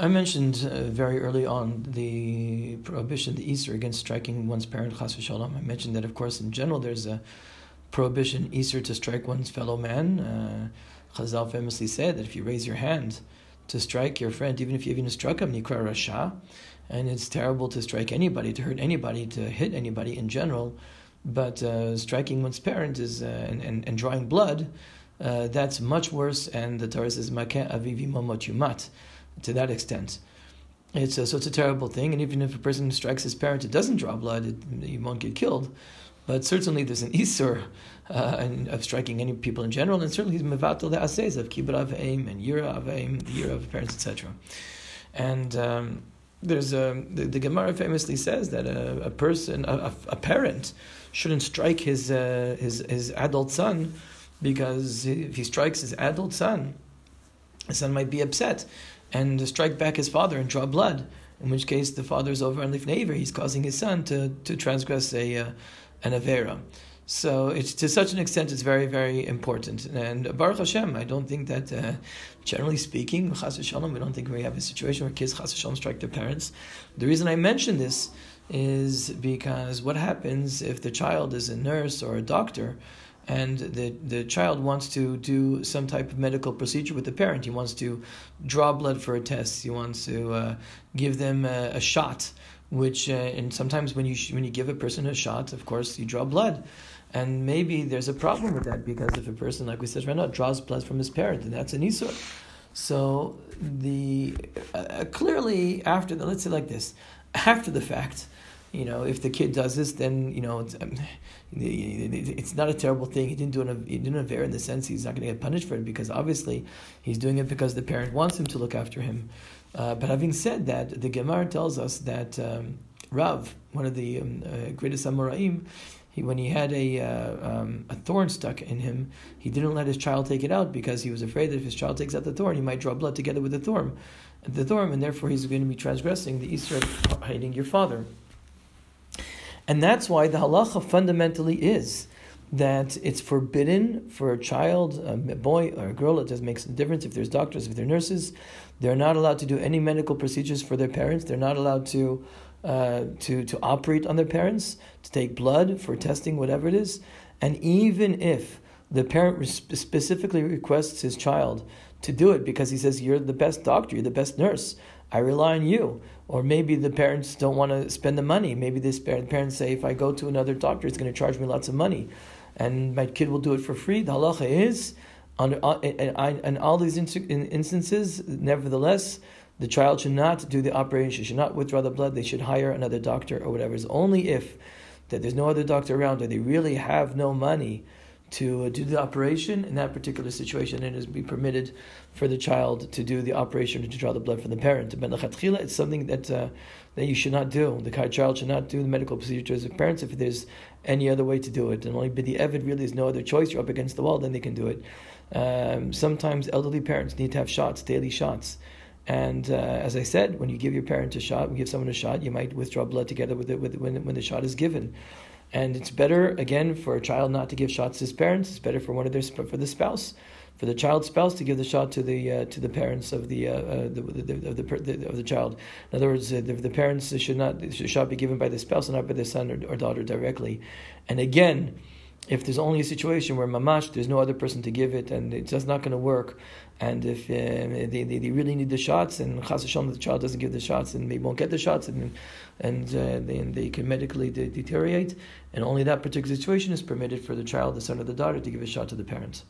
I mentioned very early on the prohibition, the Issur against striking one's parent, chas v'shalom. I mentioned that, of course, in general, there's a prohibition, Issur, to strike one's fellow man. Chazal famously said that if you raise your hand to strike your friend, even if you haven't struck him, Nikra Rasha, and it's terrible to strike anybody, to hurt anybody, to hit anybody in general, but striking one's parent is and drawing blood, that's much worse, and the Torah says, Makeh avivi momot yumat. To that extent, it's a terrible thing, and even if a person strikes his parent, it doesn't draw blood; he won't get killed. But certainly, there's an Issur of striking any people in general, and certainly he's mevatel the asez of kibra avim and yira avim, the yira of parents, etc. And there's the Gemara famously says that a parent, shouldn't strike his adult son, because if he strikes his adult son, his son might be upset and strike back his father and draw blood, in which case the father's over on lifnei iver. He's causing his son to transgress an avera. So it's, to such an extent, it's very, very important. And Baruch Hashem, I don't think that, generally speaking, chas v'shalom, we don't think we have a situation where kids chas v'shalom strike their parents. The reason I mention this is because what happens if the child is a nurse or a doctor, and the child wants to do some type of medical procedure with the parent. He wants to draw blood for a test. He wants to give them a shot, which and sometimes when you give a person a shot, of course, you draw blood. And maybe there's a problem with that, because if a person, like we said right now, draws blood from his parent, then that's an Issur. So clearly after the, let's say like this, after the fact, you know, if the kid does this, then you know it's not a terrible thing. He didn't avera in the sense he's not going to get punished for it, because obviously he's doing it because the parent wants him to look after him. But having said that, the Gemara tells us that Rav, one of the greatest Amoraim, when he had a thorn stuck in him, he didn't let his child take it out because he was afraid that if his child takes out the thorn, he might draw blood together with the thorn, and therefore he's going to be transgressing the Issur of hating your father. And that's why the halacha fundamentally is that it's forbidden for a child, a boy or a girl, it just makes a difference if there's doctors, if they're nurses, they're not allowed to do any medical procedures for their parents, they're not allowed to operate on their parents, to take blood for testing, whatever it is. And even if the parent specifically requests his child to do it because he says, you're the best doctor, you're the best nurse, I rely on you. Or maybe the parents don't want to spend the money. Maybe the parents say, if I go to another doctor, it's going to charge me lots of money, and my kid will do it for free. The halacha is, in all these instances, nevertheless, the child should not do the operation. She should not withdraw the blood. They should hire another doctor or whatever. It's only if that there's no other doctor around, or they really have no money to do the operation. In that particular situation, it is be permitted for the child to do the operation to draw the blood from the parent. But the chatchila, it's something that you should not do. The child should not do the medical procedures of parents if there's any other way to do it. And only by the evid really is no other choice. You're up against the wall, then they can do it. Sometimes elderly parents need to have shots, daily shots. And as I said, when you give your parent a shot, when you give someone a shot, you might withdraw blood together when the shot is given. And it's better, again, for a child not to give shots to his parents. It's better for for the child's spouse to give the shot to the parents of the child. In other words, the parents should not be given by the spouse and not by their son or daughter directly. And again, if there's only a situation where mamash, there's no other person to give it, and it's just not going to work, and if they really need the shots, and chas v'shalom, the child doesn't give the shots, and they won't get the shots, and they can medically deteriorate, and only that particular situation is permitted for the child, the son or the daughter, to give a shot to the parents.